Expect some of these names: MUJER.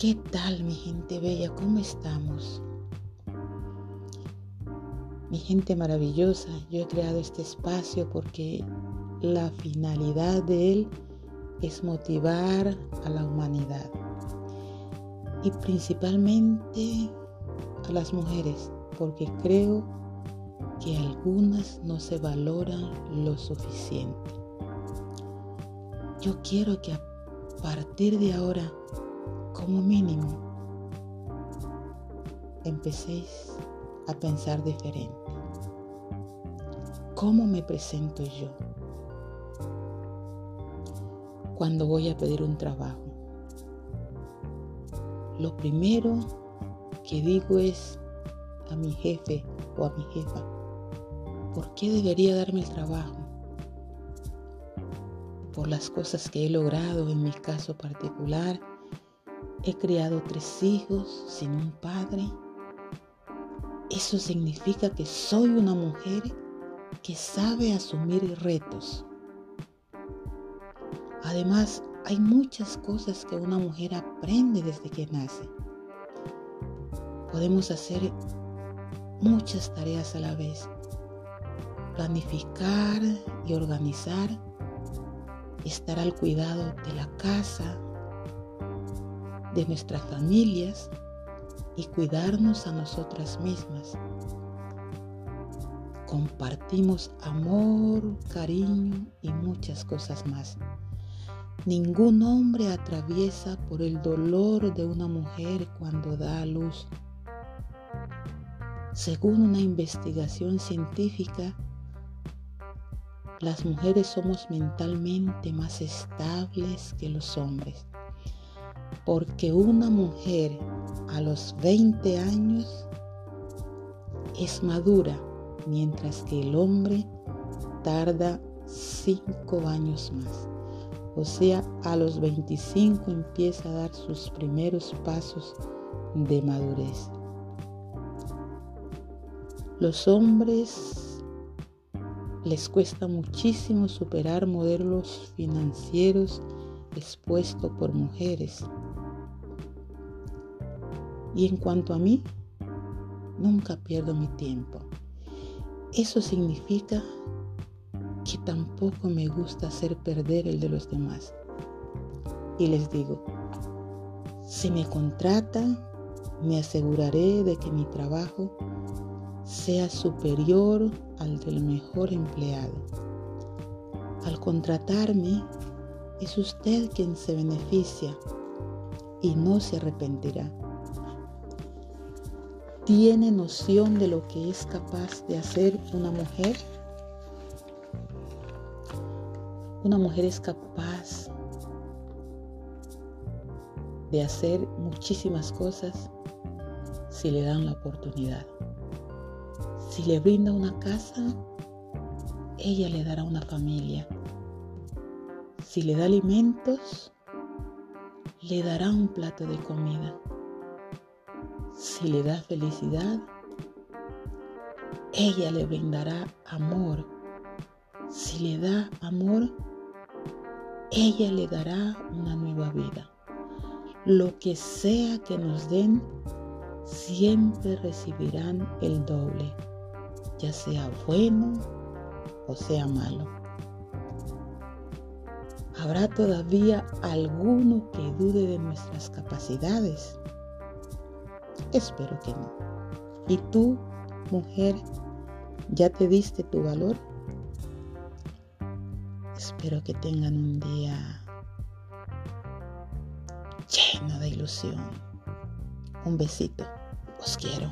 ¿Qué tal, mi gente bella? ¿Cómo estamos? Mi gente maravillosa, yo he creado este espacio porque la finalidad de él es motivar a la humanidad y principalmente a las mujeres, porque creo que algunas no se valoran lo suficiente. Yo quiero que a partir de ahora, como mínimo, empecéis a pensar diferente. ¿Cómo me presento yo cuando voy a pedir un trabajo? Lo primero que digo es a mi jefe o a mi jefa: ¿por qué debería darme el trabajo? Por las cosas que he logrado. En mi caso particular, he criado 3 hijos sin un padre. Eso significa que soy una mujer que sabe asumir retos. Además, hay muchas cosas que una mujer aprende desde que nace. Podemos hacer muchas tareas a la vez, planificar y organizar, estar al cuidado de la casa, de nuestras familias y cuidarnos a nosotras mismas. Compartimos amor, cariño y muchas cosas más. Ningún hombre atraviesa por el dolor de una mujer cuando da a luz. Según una investigación científica, las mujeres somos mentalmente más estables que los hombres, porque una mujer a los 20 años es madura, mientras que el hombre tarda 5 años más. O sea, a los 25 empieza a dar sus primeros pasos de madurez. Los hombres les cuesta muchísimo superar modelos financieros expuestos por mujeres. Y en cuanto a mí, nunca pierdo mi tiempo. Eso significa que tampoco me gusta hacer perder el de los demás. Y les digo, si me contratan, me aseguraré de que mi trabajo sea superior al del mejor empleado. Al contratarme, es usted quien se beneficia y no se arrepentirá. ¿Tiene noción de lo que es capaz de hacer una mujer? Una mujer es capaz de hacer muchísimas cosas si le dan la oportunidad. Si le brinda una casa, ella le dará una familia. Si le da alimentos, le dará un plato de comida. Si le da felicidad, ella le brindará amor. Si le da amor, ella le dará una nueva vida. Lo que sea que nos den, siempre recibirán el doble, ya sea bueno o sea malo. Habrá todavía alguno que dude de nuestras capacidades. Espero que no. ¿Y tú, mujer, ya te diste tu valor? Espero que tengan un día lleno de ilusión. Un besito. Os quiero.